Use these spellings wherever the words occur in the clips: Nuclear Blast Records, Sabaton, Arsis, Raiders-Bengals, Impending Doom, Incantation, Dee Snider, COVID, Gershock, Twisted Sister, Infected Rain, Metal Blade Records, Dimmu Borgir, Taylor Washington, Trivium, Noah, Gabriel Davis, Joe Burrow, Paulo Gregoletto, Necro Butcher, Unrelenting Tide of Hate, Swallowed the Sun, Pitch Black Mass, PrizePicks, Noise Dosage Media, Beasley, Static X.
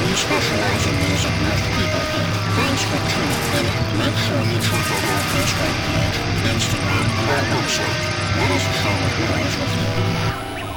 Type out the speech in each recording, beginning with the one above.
We specialize in music most people hate. Thanks for tuning in. Make sure you check out our Facebook page, Instagram, and our website.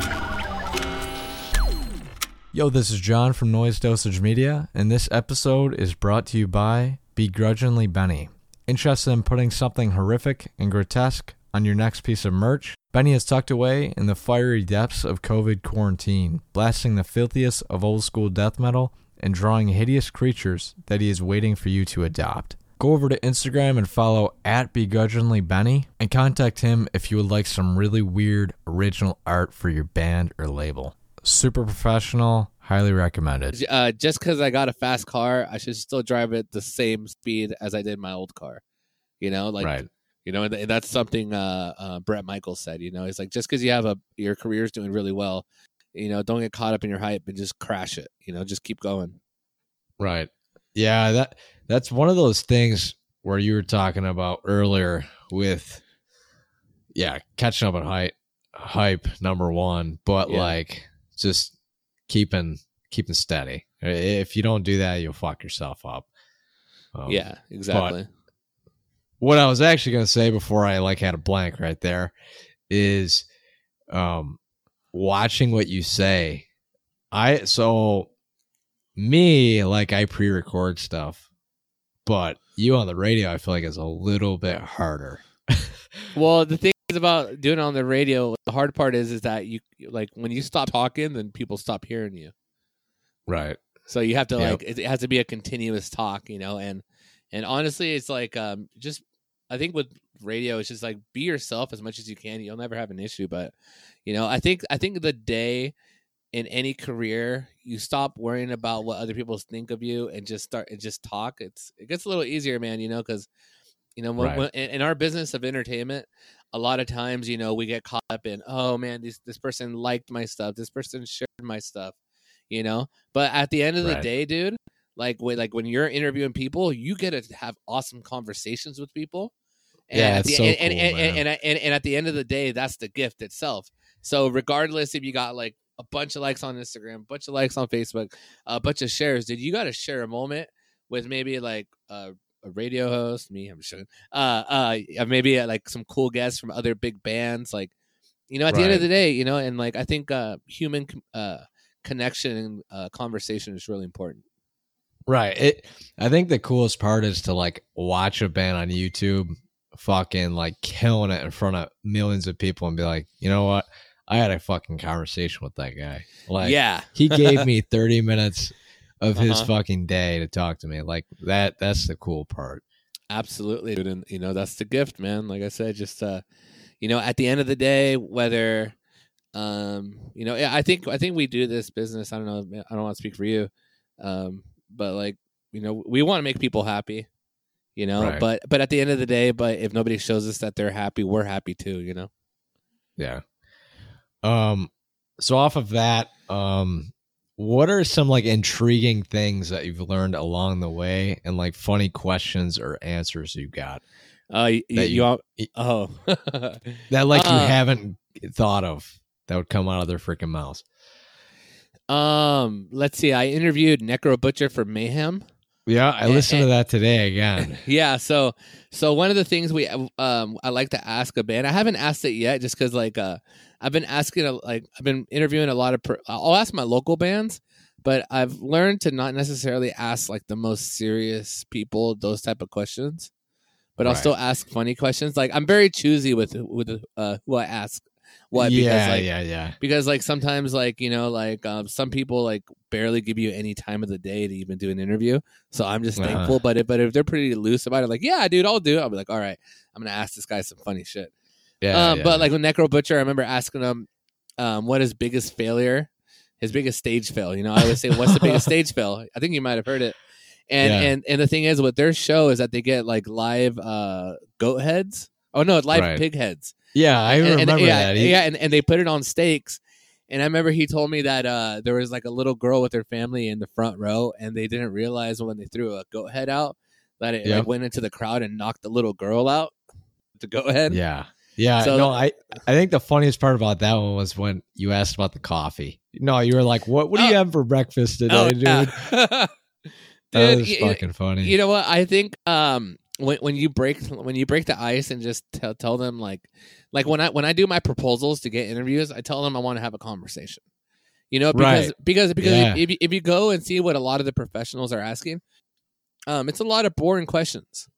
Let us share Noise with you. Yo, this is John from Noise Dosage Media, and this episode is brought to you by Begrudgingly Benny. Interested in putting something horrific and grotesque on your next piece of merch? Benny is tucked away in the fiery depths of COVID quarantine, blasting the filthiest of old school death metal and drawing hideous creatures that he is waiting for you to adopt. Go over to Instagram and follow @BegrudginglyBenny and contact him if you would like some really weird original art for your band or label. Super professional, highly recommended. Just because I got a fast car, I should still drive it the same speed as I did my old car. You know, like, right. You know, and that's something Brett Michaels said. You know, he's like, just because you have your career's doing really well, you know, don't get caught up in your hype and just crash it. You know, just keep going. Right. Yeah, that's one of those things where you were talking about earlier with, yeah, catching up on hype number one, but yeah. Like just keeping steady. If you don't do that, you'll fuck yourself up. Yeah, exactly. What I was actually going to say before I had a blank right there is, watching what you say. I pre-record stuff, but you on the radio, I feel like it's a little bit harder. Well, the thing is about doing it on the radio, the hard part is that you, like, when you stop talking, then people stop hearing you. Right. So you have to, yep. It has to be a continuous talk, you know, and honestly, it's like, I think with radio, it's just like, be yourself as much as you can. You'll never have an issue. But, you know, I think the day in any career you stop worrying about what other people think of you and just start and just talk. It gets a little easier, man, you know, because, you know, right. When, in our business of entertainment, a lot of times, you know, we get caught up in, oh, man, this person liked my stuff. This person shared my stuff, you know. But at the end of the day, dude, when you're interviewing people, you get to have awesome conversations with people. And yeah, it's so cool, and at the end of the day, that's the gift itself. So regardless if you got like a bunch of likes on Instagram, a bunch of likes on Facebook, a bunch of shares, dude, you got to share a moment with maybe like a radio host, me, I'm sure, maybe like some cool guests from other big bands, like, you know, at the end of the day, you know, and like I think human connection and conversation is really important. Right. I think the coolest part is to like watch a band on YouTube fucking like killing it in front of millions of people and be like, you know what, I had a fucking conversation with that guy, like, yeah. He gave me 30 minutes of his fucking day to talk to me, like that's the cool part. Absolutely, dude. And you know, that's the gift, man. Like I said, just you know, at the end of the day, whether you know, I think we do this business, I don't know, I don't want to speak for you, but like, you know, we want to make people happy. You know, right. But at the end of the day, but if nobody shows us that they're happy, we're happy too, you know? Yeah. So off of that, what are some like intriguing things that you've learned along the way and like funny questions or answers you got? That like you haven't thought of that would come out of their freaking mouths. Let's see. I interviewed Necro Butcher for Mayhem. Yeah, I listened to that today again. Yeah, so one of the things we I like to ask a band. I haven't asked it yet, just because like I've been asking I've been interviewing a lot of. I'll ask my local bands, but I've learned to not necessarily ask like the most serious people those type of questions. But I'll still ask funny questions. Like I'm very choosy with who I ask. What? Because like sometimes like, you know, like some people like barely give you any time of the day to even do an interview. So I'm just thankful. But if they're pretty loose about it, like, yeah, dude, I'll do it. I'll be like, all right, I'm gonna ask this guy some funny shit. Like with Necro Butcher, I remember asking him what his biggest failure, his biggest stage fail. You know, I always say, what's the biggest stage fail? I think you might have heard it. And the thing is with their show is that they get like live goat heads. Oh no, live pig heads. Yeah, I remember that. And they put it on stakes. And I remember he told me that there was like a little girl with her family in the front row, and they didn't realize when they threw a goat head out that it went into the crowd and knocked the little girl out with the goat head. Yeah, Yeah, so, no, I think the funniest part about that one was when you asked about the coffee. No, you were like, what do you have for breakfast today, dude? That was fucking funny. You know what? I think when you break the ice and just tell them like when I do my proposals to get interviews, I tell them I want to have a conversation. You know, because if you go and see what a lot of the professionals are asking, it's a lot of boring questions.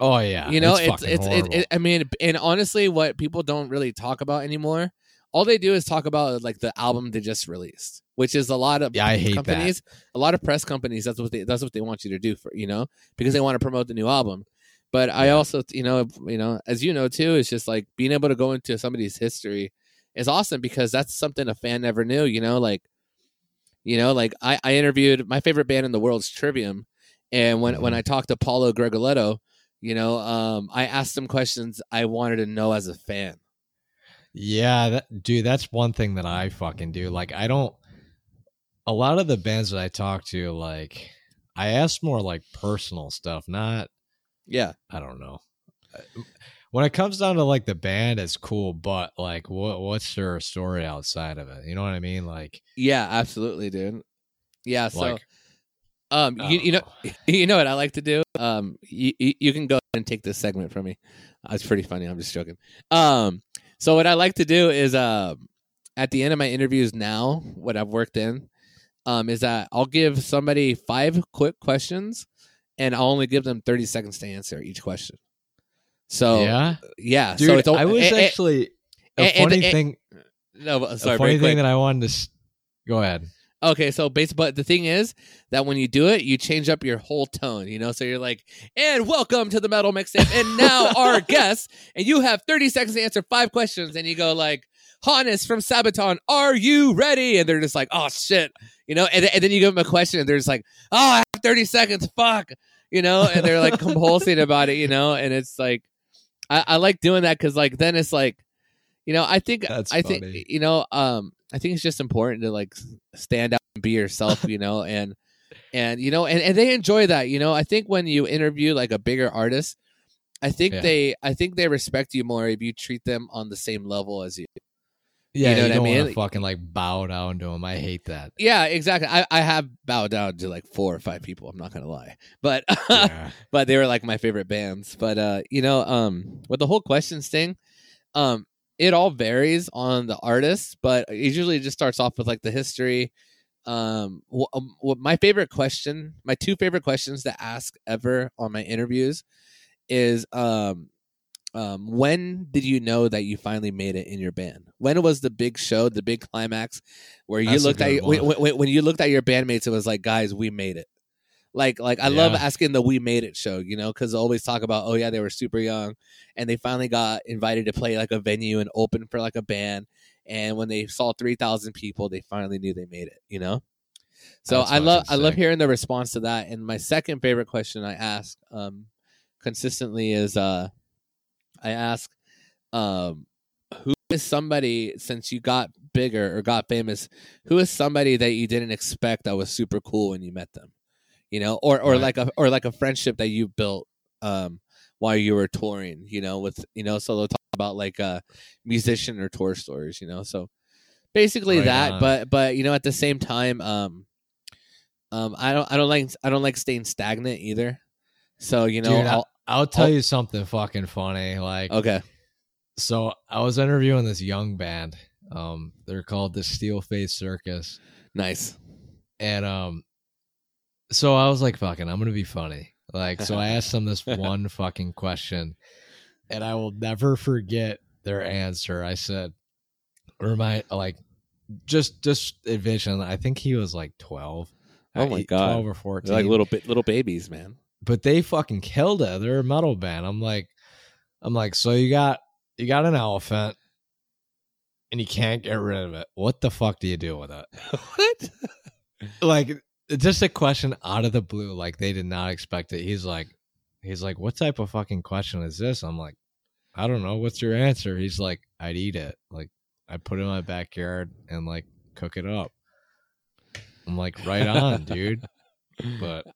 Oh yeah, you know, it's I mean, and honestly, what people don't really talk about anymore, all they do is talk about like the album they just released, which is a lot of companies, that. A lot of press companies. That's what they want you to do for, you know, because they want to promote the new album. But I also, you know, as you know too, it's just like being able to go into somebody's history is awesome because that's something a fan never knew. You know, like I interviewed my favorite band in the world's Trivium, and when I talked to Paulo Gregoletto, you know, I asked him questions I wanted to know as a fan. Yeah, dude, that's one thing that I fucking do. Like, I don't. A lot of the bands that I talk to, like, I ask more like personal stuff, not. Yeah, I don't know. When it comes down to like the band, it's cool, but like, what's their story outside of it? You know what I mean? Like, yeah, absolutely, dude. Yeah, so. Like, you know what I like to do? You can go and take this segment from me. It's pretty funny. I'm just joking. So what I like to do is, at the end of my interviews now, what I've worked in, is that I'll give somebody 5 quick questions and I'll only give them 30 seconds to answer each question. So, yeah. Dude, so I was actually a funny thing. No, sorry. A funny thing that I wanted to go ahead. Okay, so but the thing is that when you do it, you change up your whole tone, you know? So you're like, and welcome to the Metal Mixtape, and now our guest, and you have 30 seconds to answer 5 questions, and you go like, Hannes from Sabaton, are you ready? And they're just like, oh, shit, you know? And then you give them a question, and they're just like, oh, I have 30 seconds, fuck, you know? And they're like compulsing about it, you know? And it's like, I like doing that because, like, then it's like, you know, I think, you know, I think it's just important to like stand out and be yourself, you know, and you know, and they enjoy that, you know. I think when you interview like a bigger artist, I think they respect you more if you treat them on the same level as you. Yeah, you know what I mean? Fucking like bow down to them. I hate that. Yeah, exactly. I have bowed down to like 4 or 5 people. I'm not gonna lie, but but they were like my favorite bands. But you know, with the whole questions thing, it all varies on the artist, but it usually just starts off with like the history. My favorite question, my 2 favorite questions to ask ever on my interviews is, when did you know that you finally made it in your band? When was the big show, the big climax where you when you looked at your bandmates, it was like, guys, we made it. Like I love asking the "We Made It" show, you know, because always talk about, oh yeah, they were super young, and they finally got invited to play like a venue and open for like a band, and when they saw 3,000 people, they finally knew they made it, you know. So I love hearing the response to that. And my second favorite question I ask consistently is I ask who is somebody since you got bigger or got famous, who is somebody that you didn't expect that was super cool when you met them. You know, or like a friendship that you built while you were touring, you know, with, you know, so they'll talk about like musician or tour stories, you know, so basically but you know, at the same time, I don't like staying stagnant either. So, you know, dude, I'll tell you something fucking funny. Like, okay, so I was interviewing this young band. They're called the Steel Face Circus. Nice. And, so I was like, fucking, I'm going to be funny. Like, so I asked them this one fucking question, and I will never forget their answer. I said, just envision, I think he was like 12. Oh my God. 12 or 14. They're like little babies, man. But they fucking killed it. They're a metal band. I'm like, so you got an elephant and you can't get rid of it. What the fuck do you do with it? What? Like, just a question out of the blue, like they did not expect it. He's like, what type of fucking question is this? I'm like, I don't know. What's your answer? He's like, I'd eat it. Like, I put it in my backyard and like cook it up. I'm like, right on, dude. But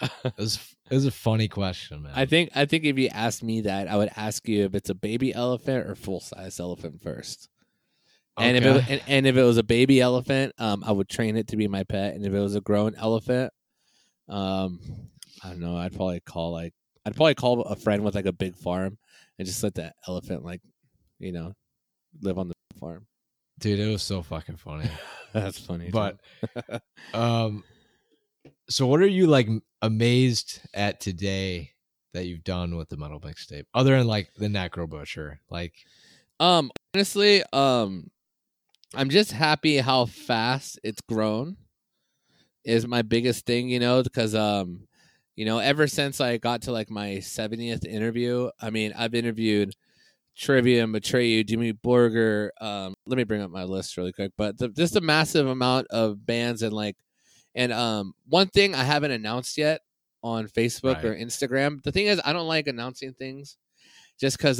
It was a funny question, man. I think if you asked me that, I would ask you if it's a baby elephant or full size elephant first. Okay. And if it was a baby elephant, I would train it to be my pet. And if it was a grown elephant, I don't know. I'd probably call a friend with like a big farm and just let that elephant live on the farm. Dude, it was so fucking funny. That's funny. But so what are you like amazed at today that you've done with the metal mixtape, other than like the Necro Butcher? Like, honestly, I'm just happy how fast it's grown is my biggest thing, because ever since I got to like my 70th interview, I mean, I've interviewed Trivium, Betrayou, Dimmu Borgir. Let me bring up my list really quick, but just a massive amount of bands and one thing I haven't announced yet on Facebook or Instagram. The thing is, I don't like announcing things just because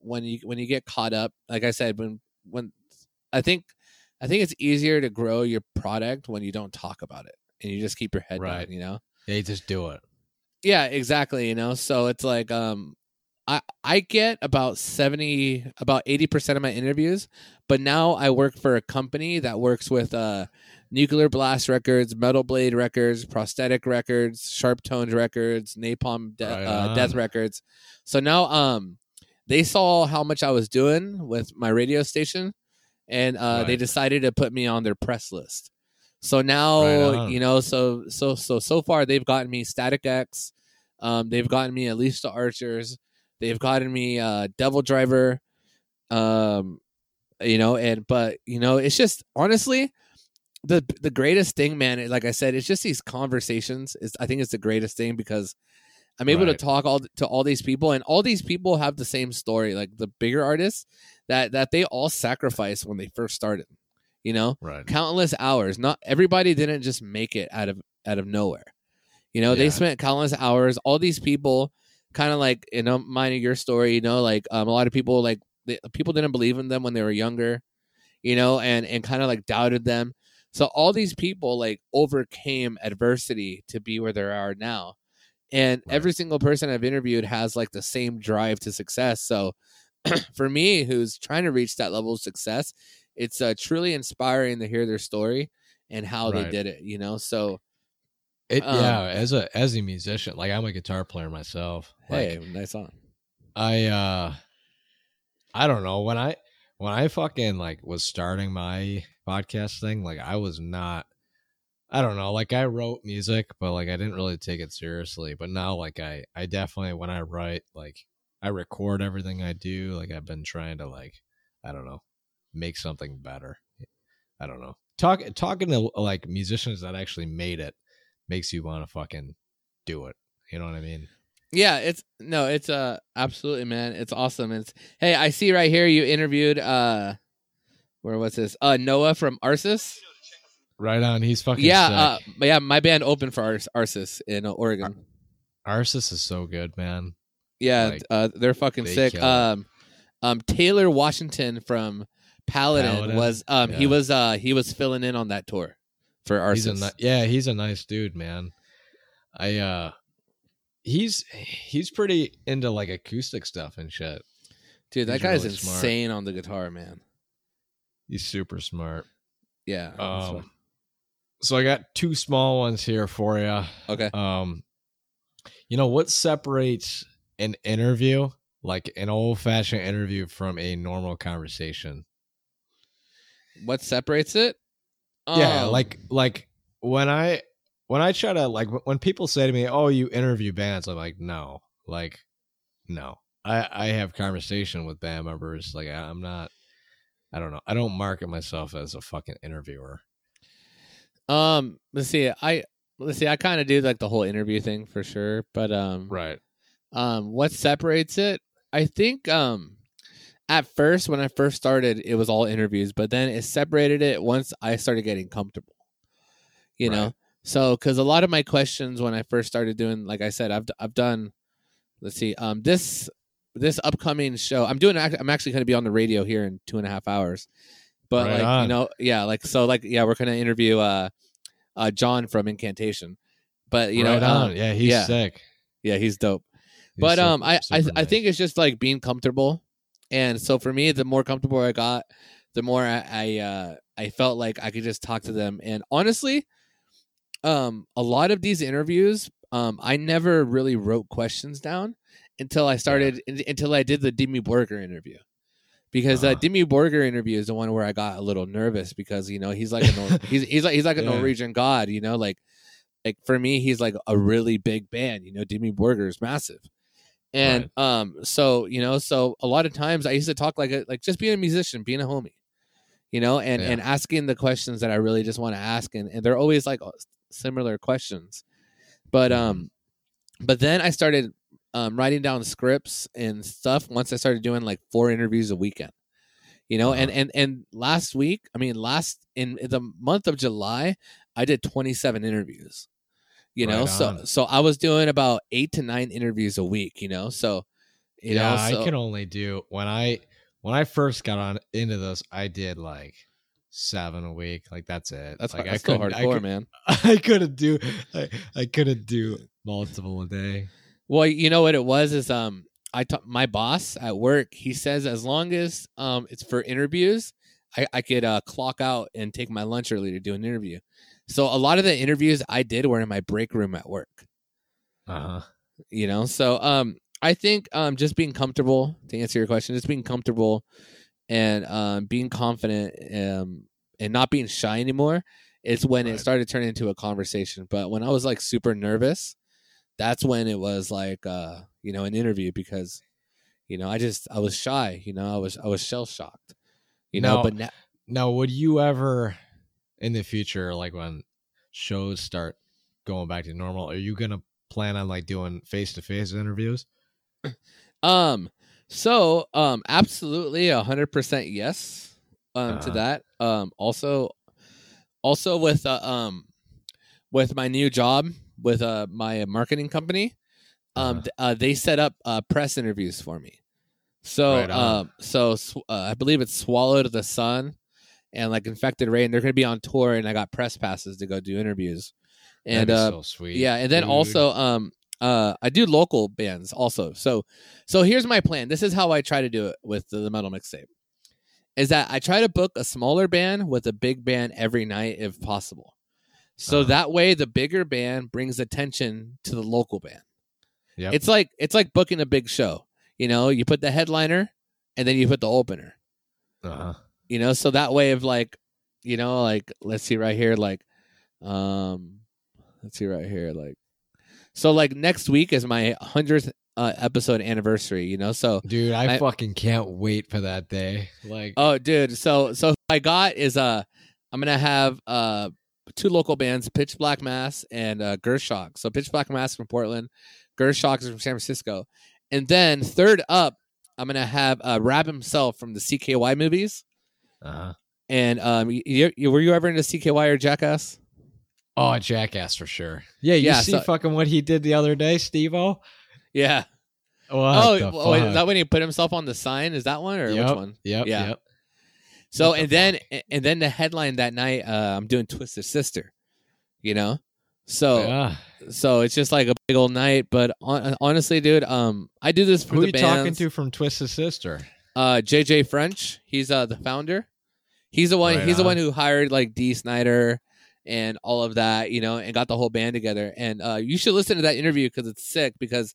when you get caught up, like I said, when I think it's easier to grow your product when you don't talk about it and you just keep your head down, They just do it. Yeah, exactly. So it's like I get about 80% of my interviews, but now I work for a company that works with Nuclear Blast Records, Metal Blade Records, Prosthetic Records, SharpTone Records, Napalm Death Records. So now they saw how much I was doing with my radio station, and they decided to put me on their press list. So now, so far they've gotten me Static X, they've gotten me at least The Archers. They've gotten me Devil Driver, it's just honestly the greatest thing, man. Like I said, it's just these conversations. I think it's the greatest thing because I'm able to talk to all these people, and all these people have the same story. Like the bigger artists that they all sacrificed when they first started, countless hours. Not everybody didn't just make it out of nowhere. They spent countless hours. All these people. Kind of like, mine, your story, a lot of people, people didn't believe in them when they were younger, and kind of like doubted them. So all these people overcame adversity to be where they are now. And every single person I've interviewed has the same drive to success. So for me, who's trying to reach that level of success, it's truly inspiring to hear their story and how they did it, So. As a musician, I'm a guitar player myself. Hey, nice song. I don't know, when I fucking was starting my podcast thing, I was not, I don't know, I wrote music, but I didn't really take it seriously. But now, I definitely, when I write, I record everything I do. I've been trying to I don't know, make something better. I don't know. Talking to musicians that actually made it makes you want to fucking do it. You know what I mean? Yeah, it's absolutely, man. It's awesome. Hey, I see right here you interviewed Noah from Arsis. Right on. He's fucking sick. My band opened for Arsis in Oregon. Arsis is so good, man. Yeah, they're fucking sick. Taylor Washington from Paladin was he was filling in on that tour. For Arsis. He's a nice dude, man. He's pretty into acoustic stuff and shit. Dude, that guy's really insane on the guitar, man. He's super smart. Yeah. So I got two small ones here for you. Okay. What separates an interview, an old-fashioned interview, from a normal conversation? What separates it? Yeah, when I try to when people say to me, "Oh, you interview bands," I'm no. I have conversation with band members. I'm not. I don't know. I don't market myself as a fucking interviewer. Let's see. I kind of do the whole interview thing for sure, but what separates it? I think at first, when I first started, it was all interviews, but then it separated it once I started getting comfortable, know? So, because a lot of my questions when I first started doing, like I said, I've done, let's see, this upcoming show, I'm actually going to be on the radio here in 2.5 hours, but we're going to interview John from Incantation. But you know, yeah, he's sick. Yeah, he's dope. He's but I think it's just like being comfortable, and so for me, the more comfortable I got, the more I felt like I could just talk to them. And honestly, a lot of these interviews, I never really wrote questions down until I started until I did the Dimmu Borgir interview. Because Dimmu Borgir interview is the one where I got a little nervous because, you know, he's like a he's like a Norwegian god, you know, like for me he's like a really big band, you know. Dimmu Borgir is massive, and so you know, so a lot of times I used to talk like just being a musician, being a homie, you know, and asking the questions that I really just want to ask, and they're always like similar questions, but then I started. Writing down scripts and stuff once I started doing like 4 interviews a weekend, you know, and last in the month of July, I did 27 interviews, you know, so I was doing about 8 to 9 interviews a week, you know, so, you know, so. I can only do when I first got on into this, I did like 7 a week. Like that's it. That's like, that's hardcore, man. I couldn't do multiple a day. Well, you know what it was is my boss at work, he says as long as it's for interviews, I could clock out and take my lunch early to do an interview. So a lot of the interviews I did were in my break room at work. You know, so I think just being comfortable, to answer your question, just being comfortable and being confident and not being shy anymore is when it started turning into a conversation. But when I was like super nervous, that's when it was like, you know, an interview because, you know, I was shy, you know, I was shell shocked, you know, but now would you ever in the future, like when shows start going back to normal, are you going to plan on like doing face-to-face interviews? Absolutely 100% yes, to that. Also with my new job, with my marketing company, they set up press interviews for me. So I believe it's Swallowed the Sun and like Infected Rain. They're going to be on tour, and I got press passes to go do interviews. And so sweet. Yeah, and then also I do local bands also. So here's my plan. This is how I try to do it with the Metal Mixtape, is that I try to book a smaller band with a big band every night if possible. So that way the bigger band brings attention to the local band. Yep. It's like booking a big show. You know, you put the headliner and then you put the opener. You know, so that way of like, you know, like let's see right here, like so like next week is my 100th episode anniversary, you know. So dude, I fucking can't wait for that day. Like oh dude, so what I got is I'm gonna have 2 local bands, Pitch Black Mass and Gershock. So Pitch Black Mass from Portland, Gershock is from San Francisco. And then third up, I'm going to have Rab himself from the CKY movies. And were you ever into CKY or Jackass? Oh, Jackass for sure. Yeah, you see fucking what he did the other day, Steve-O? Yeah. Wait, is that when he put himself on the sign? Is that one or which one? Yep. So and then the headline that night, I'm doing Twisted Sister, you know, so it's just like a big old night. But honestly, dude, I do this for the bands. Who are you talking to from Twisted Sister? JJ French. He's the founder. He's the one. He's the one who hired like Dee Snider and all of that, you know, and got the whole band together. And you should listen to that interview because it's sick. Because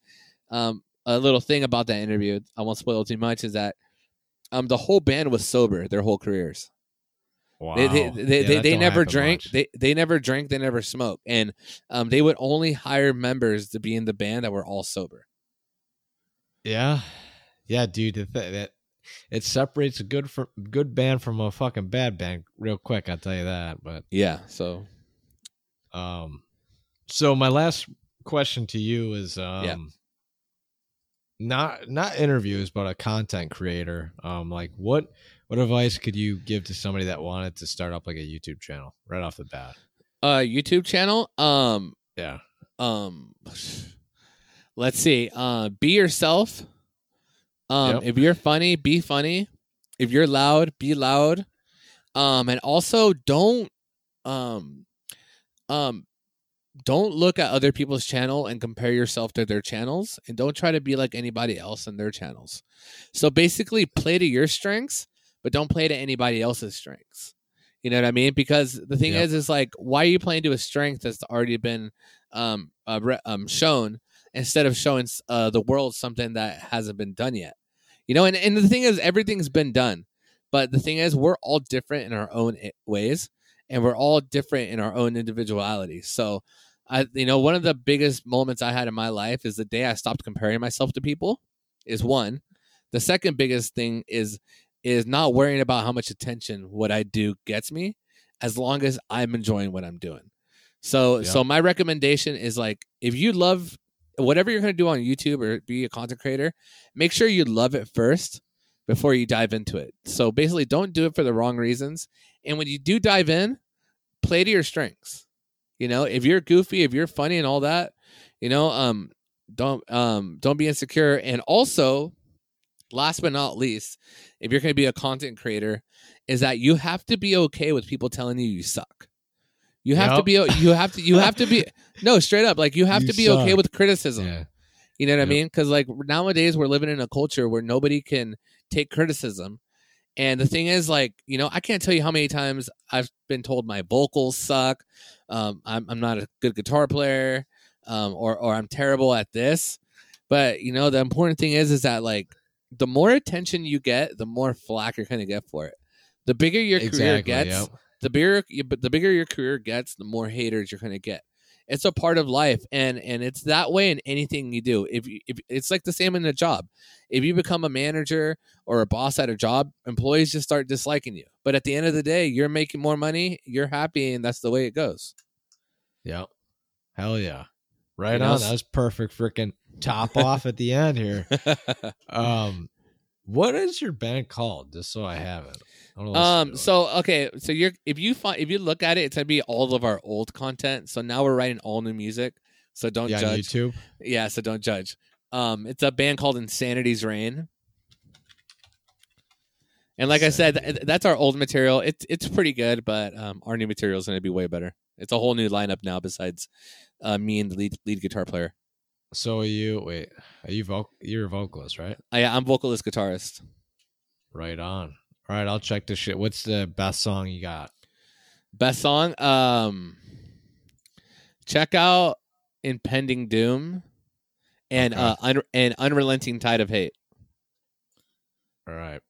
a little thing about that interview, I won't spoil too much, is that. The whole band was sober their whole careers. Wow. They never drank. They never drank. They never smoked. And they would only hire members to be in the band that were all sober. Yeah. Yeah, dude. It separates a good band from a fucking bad band real quick. I'll tell you that. But yeah. So. So my last question to you is, Not interviews, but a content creator. Like what advice could you give to somebody that wanted to start up like a YouTube channel right off the bat? YouTube channel. Let's see. Be yourself. If you're funny, be funny. If you're loud, be loud. And also don't don't look at other people's channel and compare yourself to their channels, and don't try to be like anybody else in their channels. So basically play to your strengths, but don't play to anybody else's strengths. You know what I mean? Because the thing is like, why are you playing to a strength that's already been shown instead of showing the world something that hasn't been done yet? You know, and the thing is, everything's been done. But the thing is, we're all different in our own ways, and we're all different in our own individuality. So, one of the biggest moments I had in my life is the day I stopped comparing myself to people is one. The second biggest thing is not worrying about how much attention what I do gets me, as long as I'm enjoying what I'm doing. So my recommendation is, like, if you love whatever you're going to do on YouTube or be a content creator, make sure you love it first before you dive into it. So basically, don't do it for the wrong reasons. And when you do dive in, play to your strengths. You know, if you're goofy, if you're funny and all that, don't be insecure. And also, last but not least, if you're going to be a content creator, is that you have to be okay with people telling you you suck. You have to be, straight up, you have to be okay with criticism. Yeah. You know what I mean? Because, like, nowadays we're living in a culture where nobody can take criticism. And the thing is, like, you know, I can't tell you how many times I've been told my vocals suck. I'm not a good guitar player, or I'm terrible at this. But, you know, the important thing is that, like, the more attention you get, the more flack you're going to get for it. The bigger your career gets, the bigger your career gets, the more haters you're going to get. It's a part of life, and it's that way in anything you do. If it's like the same in a job. If you become a manager or a boss at a job, employees just start disliking you. But at the end of the day, you're making more money, you're happy, and that's the way it goes. Yeah. Hell yeah. Right on. That was perfect freaking top off at the end here. What is your band called? Just so I have it. So if you look at it, it's gonna be all of our old content. So now we're writing all new music. So don't judge. YouTube. Yeah, so don't judge. It's a band called Insanity's Reign. And like Insanity. I said, that's our old material. It's pretty good, but our new material is gonna be way better. It's a whole new lineup now besides me and the lead guitar player. So you're a vocalist, right? I'm vocalist, guitarist. Right on. All right, I'll check this shit. What's the best song you got? Best song? Check out Impending Doom and Unrelenting Tide of Hate. All right.